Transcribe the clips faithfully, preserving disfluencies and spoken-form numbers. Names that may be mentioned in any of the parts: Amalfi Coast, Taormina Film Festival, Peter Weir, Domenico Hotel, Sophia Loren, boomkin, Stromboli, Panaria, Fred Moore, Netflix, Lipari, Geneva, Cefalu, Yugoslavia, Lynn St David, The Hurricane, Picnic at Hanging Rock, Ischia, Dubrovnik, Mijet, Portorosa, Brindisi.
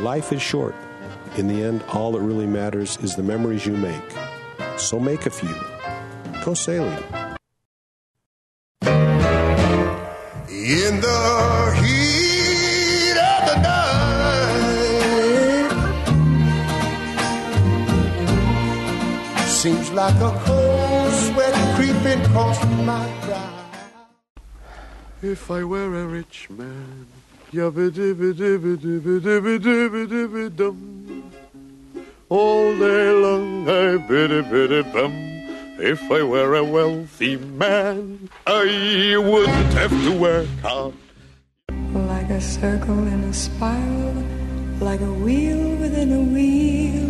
Life is short. In the end, all that really matters is the memories you make. So make a few. Go sailing. In the heat of the night, seems like a cold sweat creeping across my brow. If I were a rich man, yabba-dibba-dibba-dibba-dibba-dibba-dibba-dum. All day long, I biddy-biddy-bum. If I were a wealthy man, I wouldn't have to work hard. Like a circle in a spiral, like a wheel within a wheel,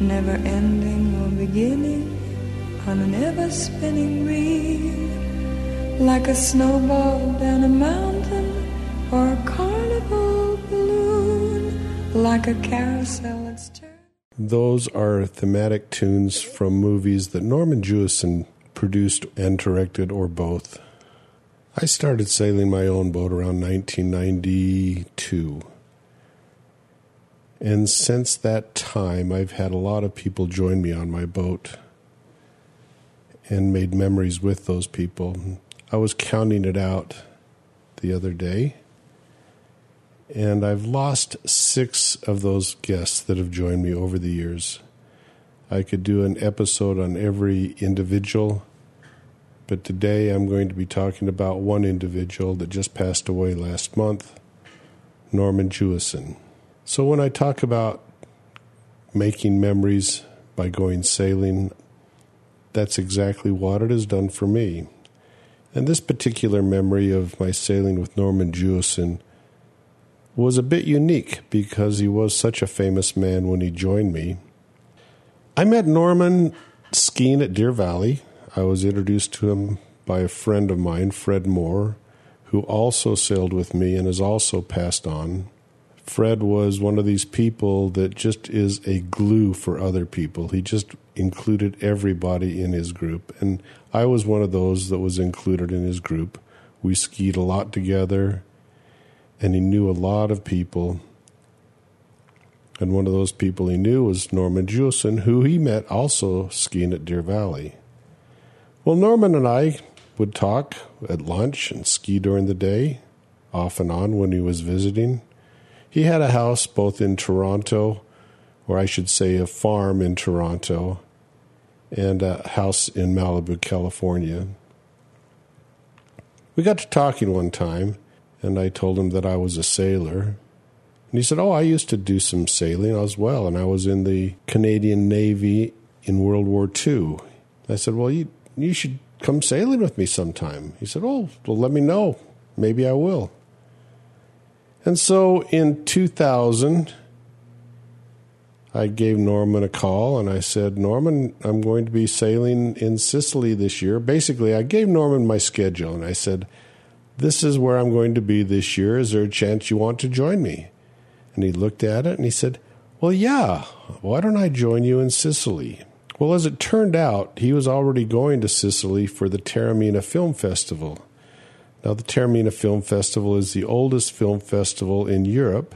never ending or beginning, on an ever-spinning reel, like a snowball down a mountain, or a carnival balloon, like a carousel it's turned. Those are thematic tunes from movies that Norman Jewison produced and directed, or both. I started sailing my own boat around nineteen ninety-two. And since that time, I've had a lot of people join me on my boat and made memories with those people. I was counting it out the other day, and I've lost six of those guests that have joined me over the years. I could do an episode on every individual, but today I'm going to be talking about one individual that just passed away last month, Norman Jewison. So when I talk about making memories by going sailing, that's exactly what it has done for me. And this particular memory of my sailing with Norman Jewison was a bit unique because he was such a famous man when he joined me. I met Norman skiing at Deer Valley. I was introduced to him by a friend of mine, Fred Moore, who also sailed with me and has also passed on. Fred was one of these people that just is a glue for other people. He just included everybody in his group, and I was one of those that was included in his group. We skied a lot together, and he knew a lot of people. And one of those people he knew was Norman Jewison, who he met also skiing at Deer Valley. Well, Norman and I would talk at lunch and ski during the day, off and on when he was visiting. He had a house both in Toronto, or I should say a farm in Toronto, and a house in Malibu, California. We got to talking one time, and I told him that I was a sailor. And he said, oh, I used to do some sailing as well, and I was in the Canadian Navy in World War Two. I said, well, you, you should come sailing with me sometime. He said, oh, well, let me know. Maybe I will. And so in two thousand, I gave Norman a call, and I said, Norman, I'm going to be sailing in Sicily this year. Basically, I gave Norman my schedule, and I said, this is where I'm going to be this year. Is there a chance you want to join me? And he looked at it and he said, well, yeah, why don't I join you in Sicily? Well, as it turned out, he was already going to Sicily for the Taormina Film Festival. Now, the Taormina Film Festival is the oldest film festival in Europe,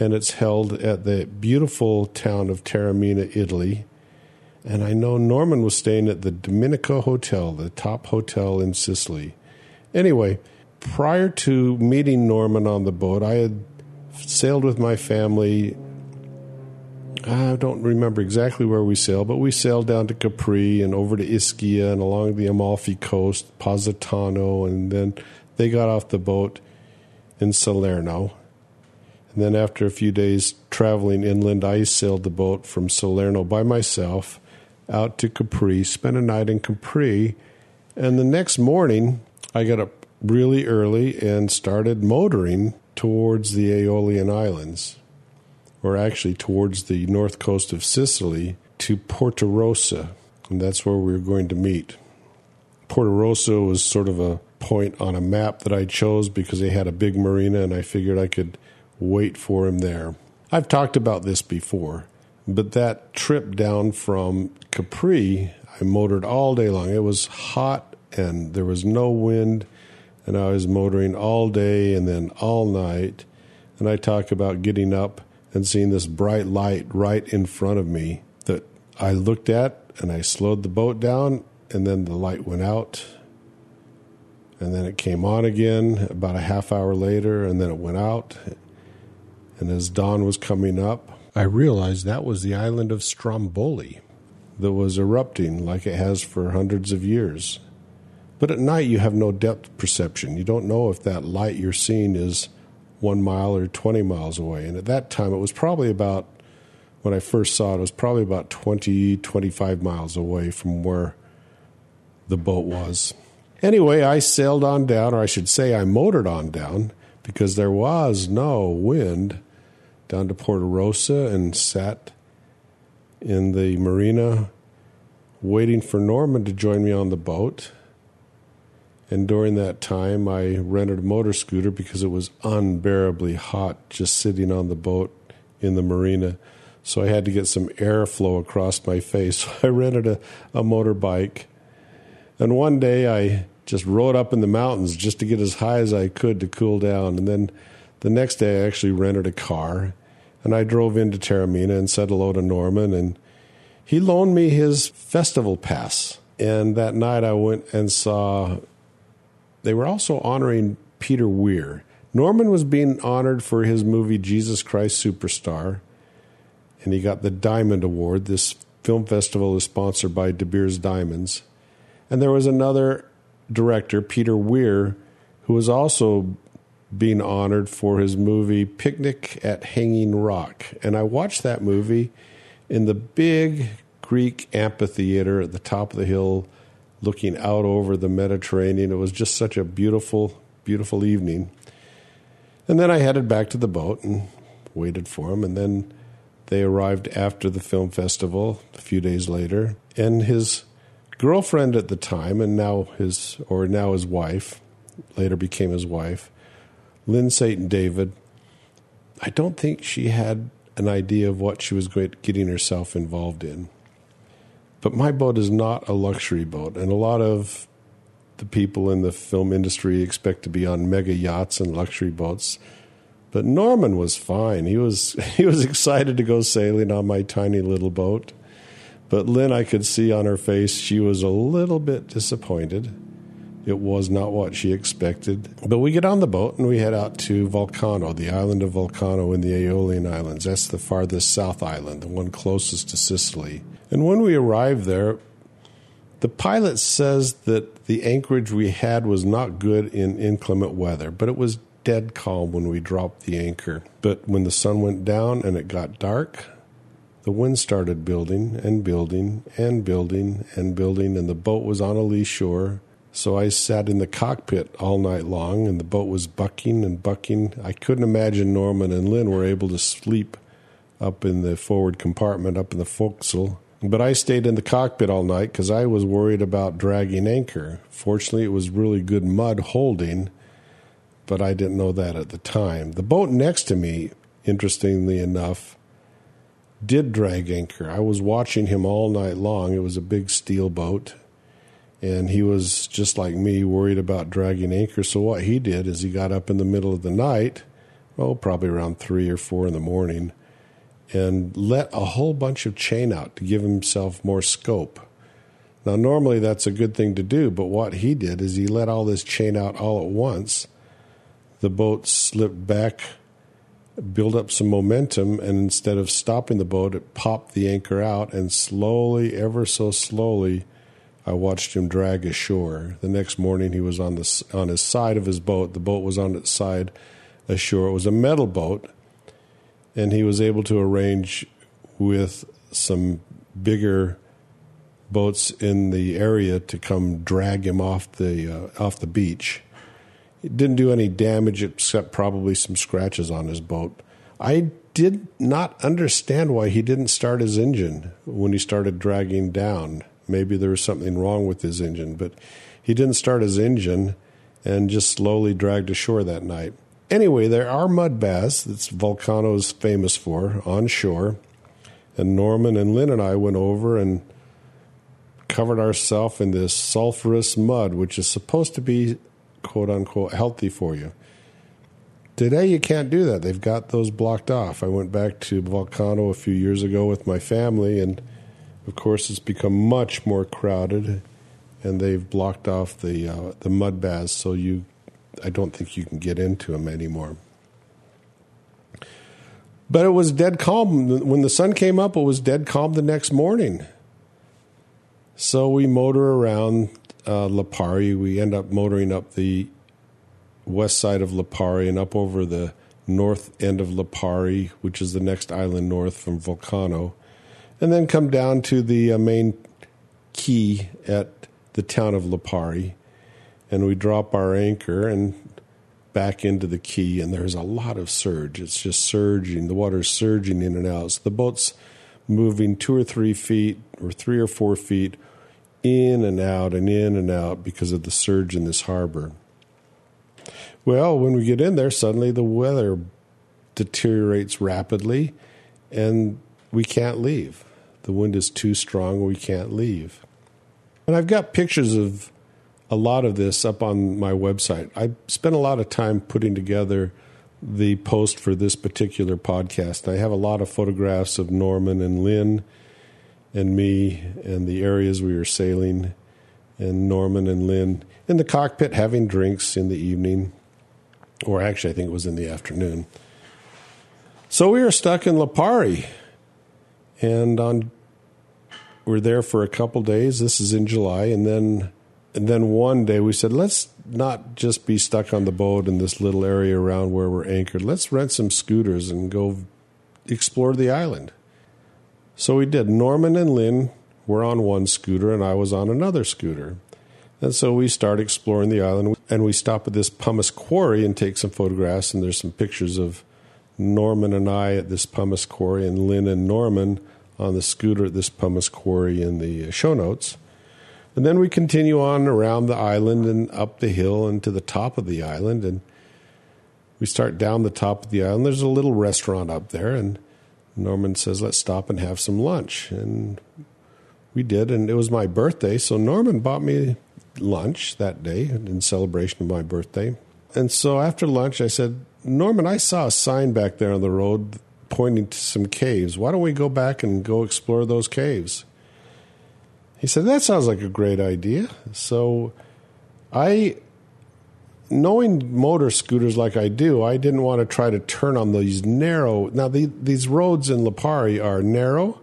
and it's held at the beautiful town of Taormina, Italy. And I know Norman was staying at the Domenico Hotel, the top hotel in Sicily. Anyway, prior to meeting Norman on the boat, I had sailed with my family. I don't remember exactly where we sailed, but we sailed down to Capri and over to Ischia and along the Amalfi Coast, Positano, and then they got off the boat in Salerno. And then after a few days traveling inland, I sailed the boat from Salerno by myself out to Capri, spent a night in Capri, and the next morning I got up really early and started motoring towards the Aeolian Islands, or actually towards the north coast of Sicily, to Portorosa, and that's where we were going to meet. Portorosa was sort of a point on a map that I chose because they had a big marina, and I figured I could wait for him there. I've talked about this before, but that trip down from Capri, I motored all day long. It was hot, and there was no wind, and I was motoring all day and then all night. And I talk about getting up and seeing this bright light right in front of me that I looked at, and I slowed the boat down, and then the light went out, and then it came on again about a half hour later, and then it went out. And as dawn was coming up, I realized that was the island of Stromboli that was erupting like it has for hundreds of years. But at night, you have no depth perception. You don't know if that light you're seeing is one mile or twenty miles away. And at that time, it was probably about, when I first saw it, it was probably about twenty, twenty-five miles away from where the boat was. Anyway, I sailed on down, or I should say I motored on down, because there was no wind, down to Portorosa, and sat in the marina waiting for Norman to join me on the boat. And during that time, I rented a motor scooter because it was unbearably hot just sitting on the boat in the marina. So I had to get some airflow across my face. So I rented a, a motorbike. And one day I just rode up in the mountains just to get as high as I could to cool down. And then the next day I actually rented a car. And I drove into Taormina and said hello to Norman. And he loaned me his festival pass. And that night I went and saw... They were also honoring Peter Weir. Norman was being honored for his movie Jesus Christ Superstar, and he got the Diamond Award. This film festival is sponsored by De Beers Diamonds. And there was another director, Peter Weir, who was also being honored for his movie Picnic at Hanging Rock. And I watched that movie in the big Greek amphitheater at the top of the hill, looking out over the Mediterranean. It was just such a beautiful, beautiful evening. And then I headed back to the boat and waited for him. And then they arrived after the film festival a few days later. And his girlfriend at the time, and now his, or now his wife, later became his wife, Lynn St David, I don't think she had an idea of what she was getting herself involved in. But my boat is not a luxury boat, and a lot of the people in the film industry expect to be on mega yachts and luxury boats. But Norman was fine. He was he was excited to go sailing on my tiny little boat. But Lynn, I could see on her face, she was a little bit disappointed. It was not what she expected. But we get on the boat, and we head out to Vulcano, the island of Vulcano in the Aeolian Islands. That's the farthest south island, the one closest to Sicily. And when we arrived there, the pilot says that the anchorage we had was not good in inclement weather, but it was dead calm when we dropped the anchor. But when the sun went down and it got dark, the wind started building and building and building and building, and the boat was on a lee shore. So I sat in the cockpit all night long, and the boat was bucking and bucking. I couldn't imagine Norman and Lynn were able to sleep up in the forward compartment, up in the forecastle. But I stayed in the cockpit all night because I was worried about dragging anchor. Fortunately, it was really good mud holding, but I didn't know that at the time. The boat next to me, interestingly enough, did drag anchor. I was watching him all night long. It was a big steel boat, and he was, just like me, worried about dragging anchor. So what he did is he got up in the middle of the night, well, probably around three or four in the morning, and let a whole bunch of chain out to give himself more scope. Now, normally that's a good thing to do, but what he did is he let all this chain out all at once. The boat slipped back, built up some momentum, and instead of stopping the boat, it popped the anchor out, and slowly, ever so slowly, I watched him drag ashore. The next morning he was on, the, on his side of his boat. The boat was on its side ashore. It was a metal boat. And he was able to arrange with some bigger boats in the area to come drag him off the uh, off the beach. It didn't do any damage except probably some scratches on his boat. I did not understand why he didn't start his engine when he started dragging down. Maybe there was something wrong with his engine, but he didn't start his engine and just slowly dragged ashore that night. Anyway, there are mud baths that Vulcano is famous for on shore. And Norman and Lynn and I went over and covered ourselves in this sulfurous mud, which is supposed to be, quote-unquote, healthy for you. Today you can't do that. They've got those blocked off. I went back to Volcano a few years ago with my family, and of course it's become much more crowded, and they've blocked off the uh, the mud baths, so you, I don't think you can get into them anymore. But it was dead calm. When the sun came up, it was dead calm the next morning. So we motor around uh, Lipari. We end up motoring up the west side of Lipari and up over the north end of Lipari, which is the next island north from Vulcano, and then come down to the uh, main quay at the town of Lipari. And we drop our anchor and back into the quay, and there's a lot of surge. It's just surging. The water's surging in and out. So the boat's moving two or three feet or three or four feet in and out and in and out because of the surge in this harbor. Well, when we get in there, suddenly the weather deteriorates rapidly, and we can't leave. The wind is too strong. We can't leave. And I've got pictures of a lot of this up on my website. I spent a lot of time putting together the post for this particular podcast. I have a lot of photographs of Norman and Lynn and me and the areas we were sailing, and Norman and Lynn in the cockpit having drinks in the evening, or actually I think it was in the afternoon. So we were stuck in Lipari, and on we're there for a couple days. This is in July, and then And then one day we said, let's not just be stuck on the boat in this little area around where we're anchored. Let's rent some scooters and go explore the island. So we did. Norman and Lynn were on one scooter, and I was on another scooter. And so we start exploring the island, and we stop at this pumice quarry and take some photographs, and there's some pictures of Norman and I at this pumice quarry and Lynn and Norman on the scooter at this pumice quarry in the show notes. And then we continue on around the island and up the hill and to the top of the island. And we start down the top of the island. There's a little restaurant up there. And Norman says, let's stop and have some lunch. And we did. And it was my birthday. So Norman bought me lunch that day in celebration of my birthday. And so after lunch, I said, Norman, I saw a sign back there on the road pointing to some caves. Why don't we go back and go explore those caves? He said, that sounds like a great idea. So I, knowing motor scooters like I do, I didn't want to try to turn on these narrow. Now, the, these roads in Lipari are narrow,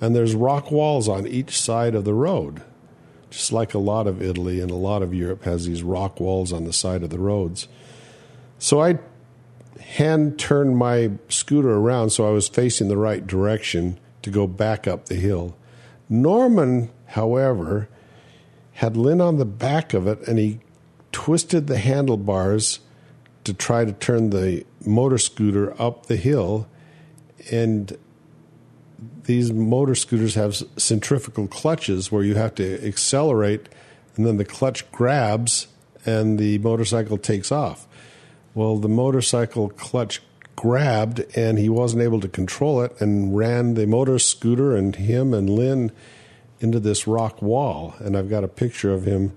and there's rock walls on each side of the road, just like a lot of Italy and a lot of Europe has these rock walls on the side of the roads. So I hand-turned my scooter around so I was facing the right direction to go back up the hill. Norman, however, had Lynn on the back of it, and he twisted the handlebars to try to turn the motor scooter up the hill. And these motor scooters have centrifugal clutches where you have to accelerate, and then the clutch grabs, and the motorcycle takes off. Well, the motorcycle clutch grabbed, and he wasn't able to control it, and ran the motor scooter and him and Lynn into this rock wall. And I've got a picture of him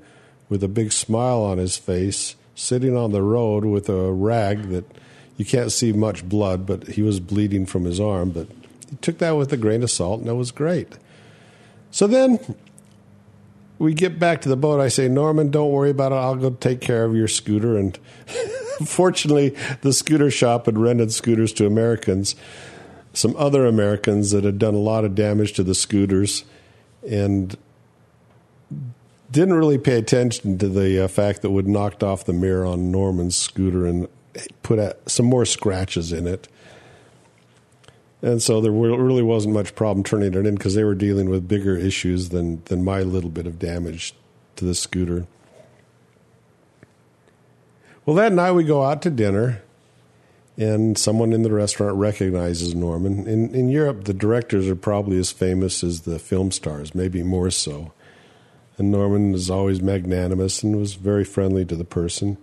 with a big smile on his face, sitting on the road with a rag that you can't see much blood, but he was bleeding from his arm. But he took that with a grain of salt, and it was great. So then we get back to the boat. I say, Norman, don't worry about it. I'll go take care of your scooter. And fortunately, the scooter shop had rented scooters to Americans, some other Americans that had done a lot of damage to the scooters and didn't really pay attention to the uh, fact that we'd knocked off the mirror on Norman's scooter and put a, some more scratches in it. And so there really wasn't much problem turning it in because they were dealing with bigger issues than, than my little bit of damage to the scooter. Well, that night we go out to dinner, and someone in the restaurant recognizes Norman. In, in Europe, the directors are probably as famous as the film stars, maybe more so. And Norman is always magnanimous and was very friendly to the person.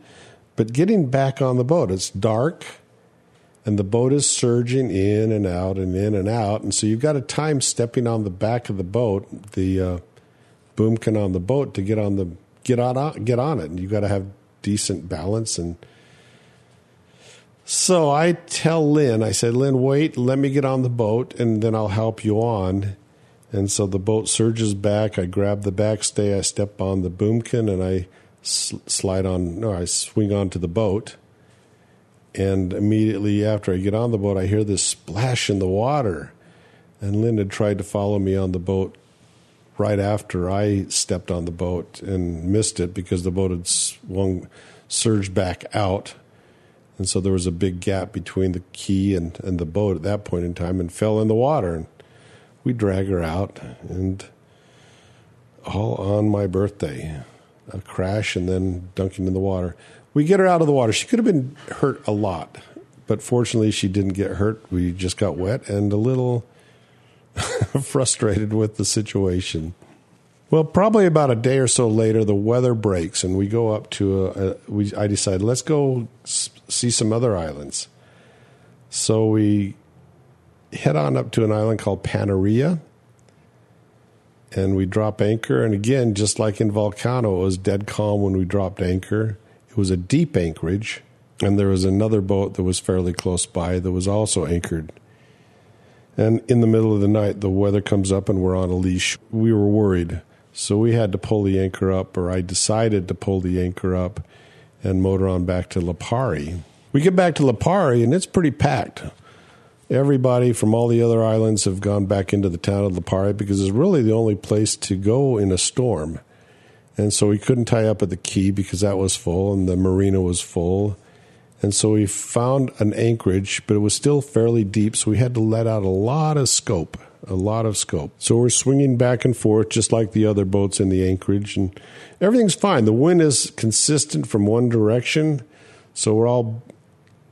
But getting back on the boat, it's dark, and the boat is surging in and out and in and out. And so you've got a time stepping on the back of the boat, the uh, boomkin on the boat, to get on the get on, get on it. And you've got to have decent balance, and So I tell Lynn, I said, Lynn, wait, let me get on the boat, and then I'll help you on. And so the boat surges back. I grab the backstay. I step on the boomkin, and I sl- slide on. No, I swing onto the boat. And immediately after I get on the boat, I hear this splash in the water. And Lynn had tried to follow me on the boat right after I stepped on the boat and missed it because the boat had swung, surged back out. And so there was a big gap between the quay and, and the boat at that point in time and fell in the water. And we drag her out, and all on my birthday, a crash and then dunking in the water. We get her out of the water. She could have been hurt a lot, but fortunately she didn't get hurt. We just got wet and a little frustrated with the situation. Well, probably about a day or so later, the weather breaks, and we go up to a, a we, I decide, let's go see some other islands. So we head on up to an island called Panaria, and we drop anchor. And again, just like in Volcano, it was dead calm when we dropped anchor. It was a deep anchorage, and there was another boat that was fairly close by that was also anchored. And in the middle of the night, the weather comes up, and we're on a leash. We were worried. So we had to pull the anchor up, or I decided to pull the anchor up and motor on back to Lipari. We get back to Lipari, and it's pretty packed. Everybody from all the other islands have gone back into the town of Lipari because it's really the only place to go in a storm. And so we couldn't tie up at the quay because that was full, and the marina was full. And so we found an anchorage, but it was still fairly deep, so we had to let out a lot of scope. A lot of scope. So we're swinging back and forth just like the other boats in the anchorage, and everything's fine. The wind is consistent from one direction, so we're all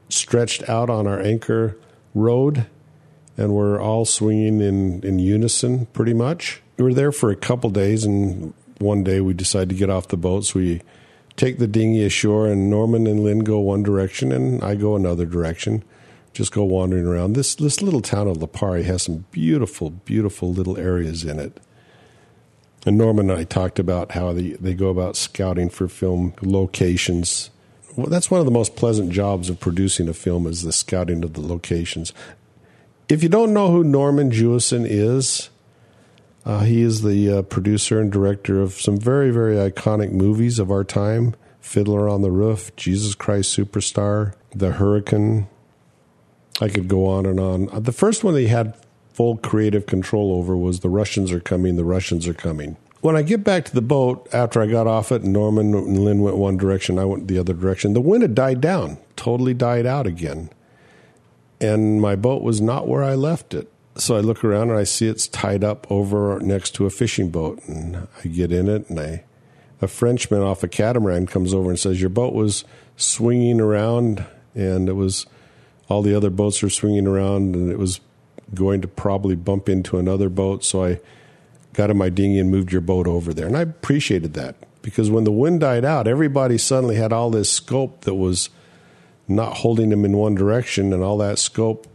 stretched out on our anchor road, and we're all swinging in, in unison pretty much. We were there for a couple days, and one day we decided to get off the boat, so we take the dinghy ashore, and Norman and Lynn go one direction, and I go another direction. Just go wandering around. This this little town of Lipari has some beautiful, beautiful little areas in it. And Norman and I talked about how they, they go about scouting for film locations. Well, that's one of the most pleasant jobs of producing a film is the scouting of the locations. If you don't know who Norman Jewison is, uh, he is the uh, producer and director of some very, very iconic movies of our time. Fiddler on the Roof, Jesus Christ Superstar, The Hurricane. I could go on and on. The first one that he had full creative control over was The Russians Are Coming, The Russians Are Coming. When I get back to the boat, after I got off it, Norman and Lynn went one direction, I went the other direction. The wind had died down, totally died out again. And my boat was not where I left it. So I look around and I see it's tied up over next to a fishing boat. And I get in it, and I, a Frenchman off a catamaran comes over and says, your boat was swinging around, and it was... all the other boats are swinging around, and it was going to probably bump into another boat. So I got in my dinghy and moved your boat over there. And I appreciated that because when the wind died out, everybody suddenly had all this scope that was not holding them in one direction, and all that scope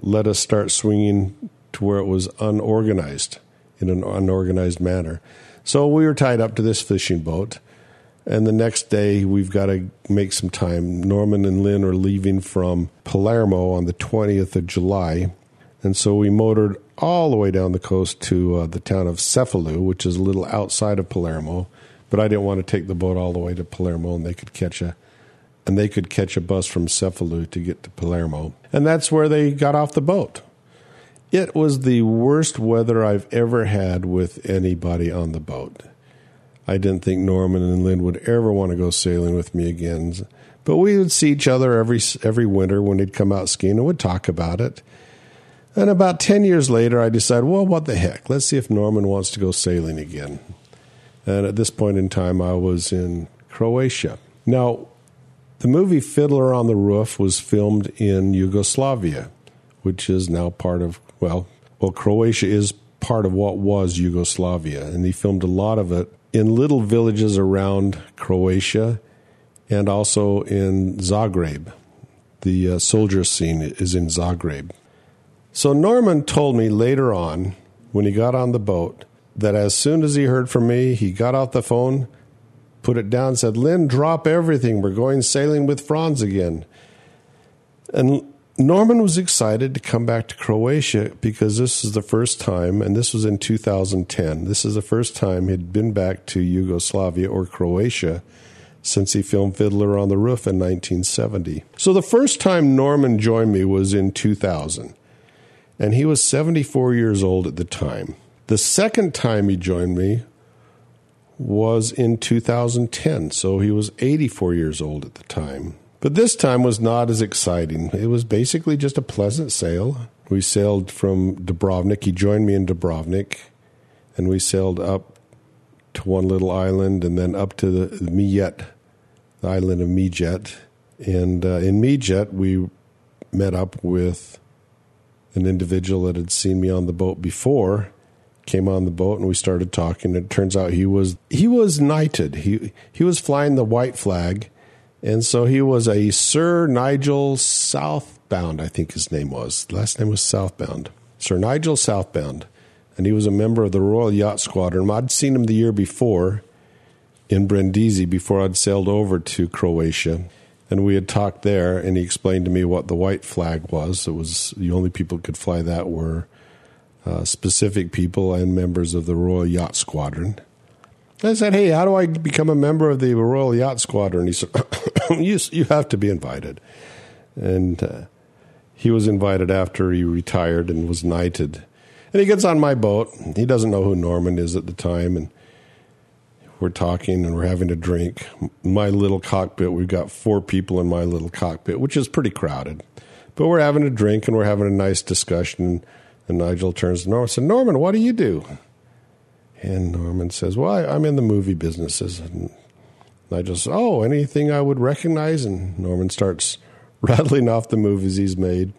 let us start swinging to where it was unorganized, in an unorganized manner. So we were tied up to this fishing boat. And the next day, we've got to make some time. Norman and Lynn are leaving from Palermo on the twentieth of July. And so we motored all the way down the coast to uh, the town of Cefalu, which is a little outside of Palermo. But I didn't want to take the boat all the way to Palermo, and they could catch a and they could catch a bus from Cefalu to get to Palermo. And that's where they got off the boat. It was the worst weather I've ever had with anybody on the boat. I didn't think Norman and Lynn would ever want to go sailing with me again. But we would see each other every every winter when they'd come out skiing and would talk about it. And about ten years later, I decided, well, what the heck? Let's see if Norman wants to go sailing again. And at this point in time, I was in Croatia. Now, the movie Fiddler on the Roof was filmed in Yugoslavia, which is now part of, well, well, Croatia is part of what was Yugoslavia. And they filmed a lot of it in little villages around Croatia and also in Zagreb. The uh, soldier scene is in Zagreb. So Norman told me later on, when he got on the boat, that as soon as he heard from me, he got off the phone, put it down, said, Lynn, drop everything. We're going sailing with Franz again. And Norman was excited to come back to Croatia because this is the first time, and this was in two thousand ten, this is the first time he'd been back to Yugoslavia or Croatia since he filmed Fiddler on the Roof in nineteen seventy. So the first time Norman joined me was in two thousand, and he was seventy-four years old at the time. The second time he joined me was in two thousand ten, so he was eighty-four years old at the time. But this time was not as exciting. It was basically just a pleasant sail. We sailed from Dubrovnik. He joined me in Dubrovnik, and we sailed up to one little island and then up to the Mijet, the island of Mijet. And uh, in Mijet, we met up with an individual that had seen me on the boat before, came on the boat, and we started talking. It turns out he was he was knighted. He he was flying the white flag, and so he was a Sir Nigel Southbound, I think his name was. Last name was Southbound. Sir Nigel Southbound. And he was a member of the Royal Yacht Squadron. I'd seen him the year before in Brindisi before I'd sailed over to Croatia. And we had talked there, and he explained to me what the white flag was. It was the only people who could fly that were uh, specific people and members of the Royal Yacht Squadron. I said, hey, how do I become a member of the Royal Yacht Squadron? He said, you, you have to be invited. And uh, he was invited after he retired and was knighted. And he gets on my boat. He doesn't know who Norman is at the time. And we're talking and we're having a drink. My little cockpit, we've got four people in my little cockpit, which is pretty crowded. But we're having a drink and we're having a nice discussion. And Nigel turns to Norman and says, Norman, what do you do? And Norman says, well, I, I'm in the movie businesses. And Nigel says, oh, anything I would recognize? And Norman starts rattling off the movies he's made.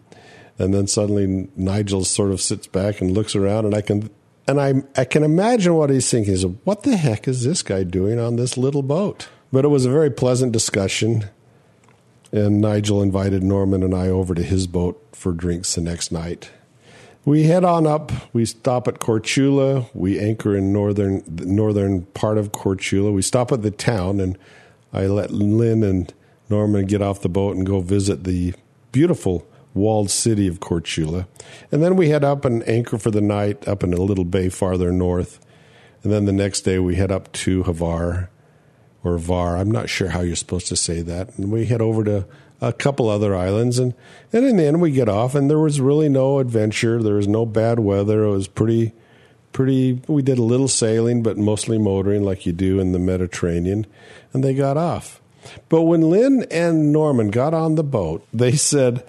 And then suddenly Nigel sort of sits back and looks around, and I can and I I can imagine what he's thinking. He's like, what the heck is this guy doing on this little boat? But it was a very pleasant discussion, and Nigel invited Norman and I over to his boat for drinks the next night. We head on up. We stop at Korčula. We anchor in northern the northern part of Korčula. We stop at the town, and I let Lynn and Norman get off the boat and go visit the beautiful walled city of Korčula. And then we head up and anchor for the night up in a little bay farther north. And then the next day we head up to Hvar, or Hvar. I'm not sure how you're supposed to say that. And we head over to a couple other islands. And, and in the end we get off, and there was really no adventure. There was no bad weather. It was pretty, pretty, we did a little sailing, but mostly motoring like you do in the Mediterranean. And they got off. But when Lynn and Norman got on the boat, they said,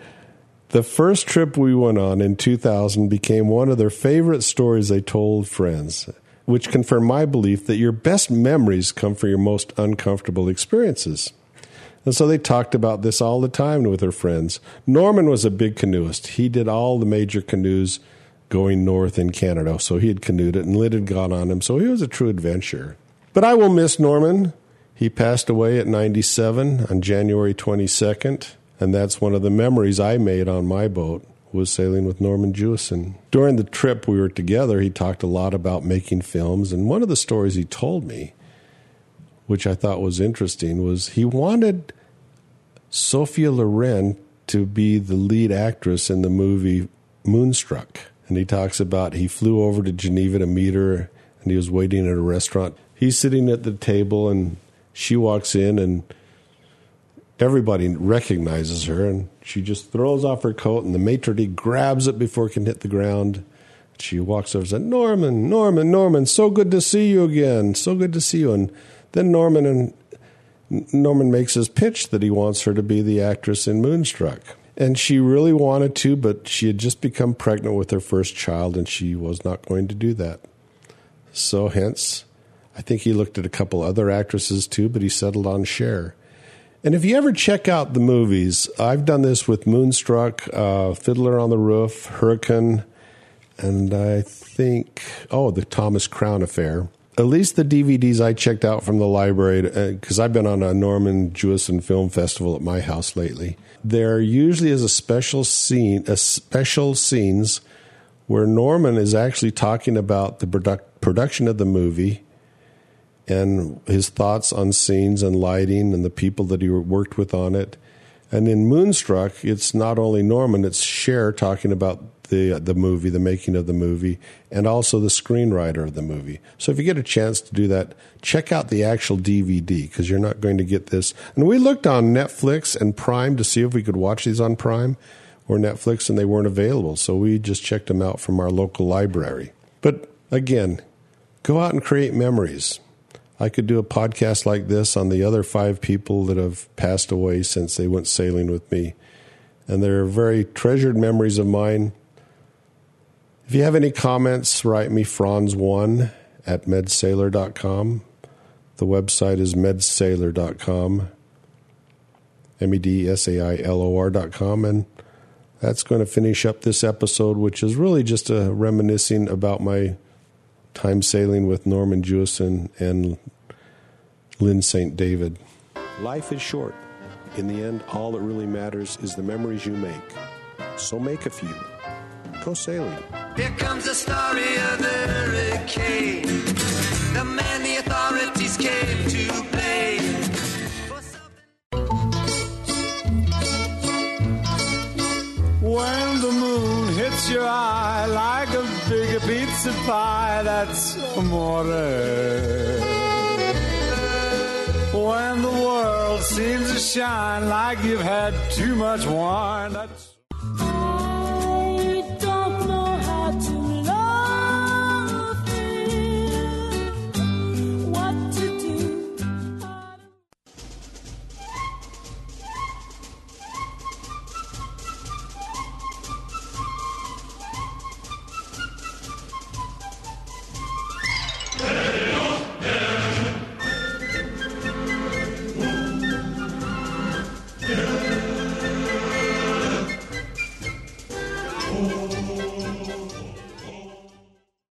the first trip we went on in two thousand became one of their favorite stories they told friends, which confirmed my belief that your best memories come from your most uncomfortable experiences. And so they talked about this all the time with their friends. Norman was a big canoeist. He did all the major canoes going north in Canada, so he had canoed it, and Lynn had gone on him, so he was a true adventurer. But I will miss Norman. He passed away at ninety-seven on January twenty-second. And that's one of the memories I made on my boat, was sailing with Norman Jewison. During the trip we were together, he talked a lot about making films. And one of the stories he told me, which I thought was interesting, was he wanted Sophia Loren to be the lead actress in the movie Moonstruck. And he talks about he flew over to Geneva to meet her, and he was waiting at a restaurant. He's sitting at the table, and she walks in, and everybody recognizes her, and she just throws off her coat, and the maitre d' grabs it before it can hit the ground. She walks over and says, Norman, Norman, Norman, so good to see you again, so good to see you. And then Norman and Norman makes his pitch that he wants her to be the actress in Moonstruck. And she really wanted to, but she had just become pregnant with her first child, and she was not going to do that. So hence, I think he looked at a couple other actresses too, but he settled on Cher. And if you ever check out the movies, I've done this with Moonstruck, uh, Fiddler on the Roof, Hurricane, and I think, oh, the Thomas Crown Affair. At least the D V Ds I checked out from the library, because uh, I've been on a Norman Jewison Film Festival at my house lately. There usually is a special scene, a special scenes where Norman is actually talking about the produ- production of the movie, and his thoughts on scenes and lighting and the people that he worked with on it. And in Moonstruck, it's not only Norman, it's Cher talking about the the movie, the making of the movie, and also the screenwriter of the movie. So if you get a chance to do that, check out the actual D V D, because you're not going to get this. And we looked on Netflix and Prime to see if we could watch these on Prime or Netflix, and they weren't available. So we just checked them out from our local library. But again, go out and create memories. I could do a podcast like this on the other five people that have passed away since they went sailing with me. And they're very treasured memories of mine. If you have any comments, write me franz one at medsailor dot com. The website is medsailor dot com, M E D S A I L O R dot com. And that's going to finish up this episode, which is really just a reminiscing about my time sailing with Norman Jewison and Lynn St David. Life is short. In the end, all that really matters is the memories you make. So make a few. Go sailing. Here comes the story of the hurricane. The man the authorities came to blame. When the moon hits your eye like a big pizza pie, that's amore. When the world seems to shine like you've had too much wine, that's...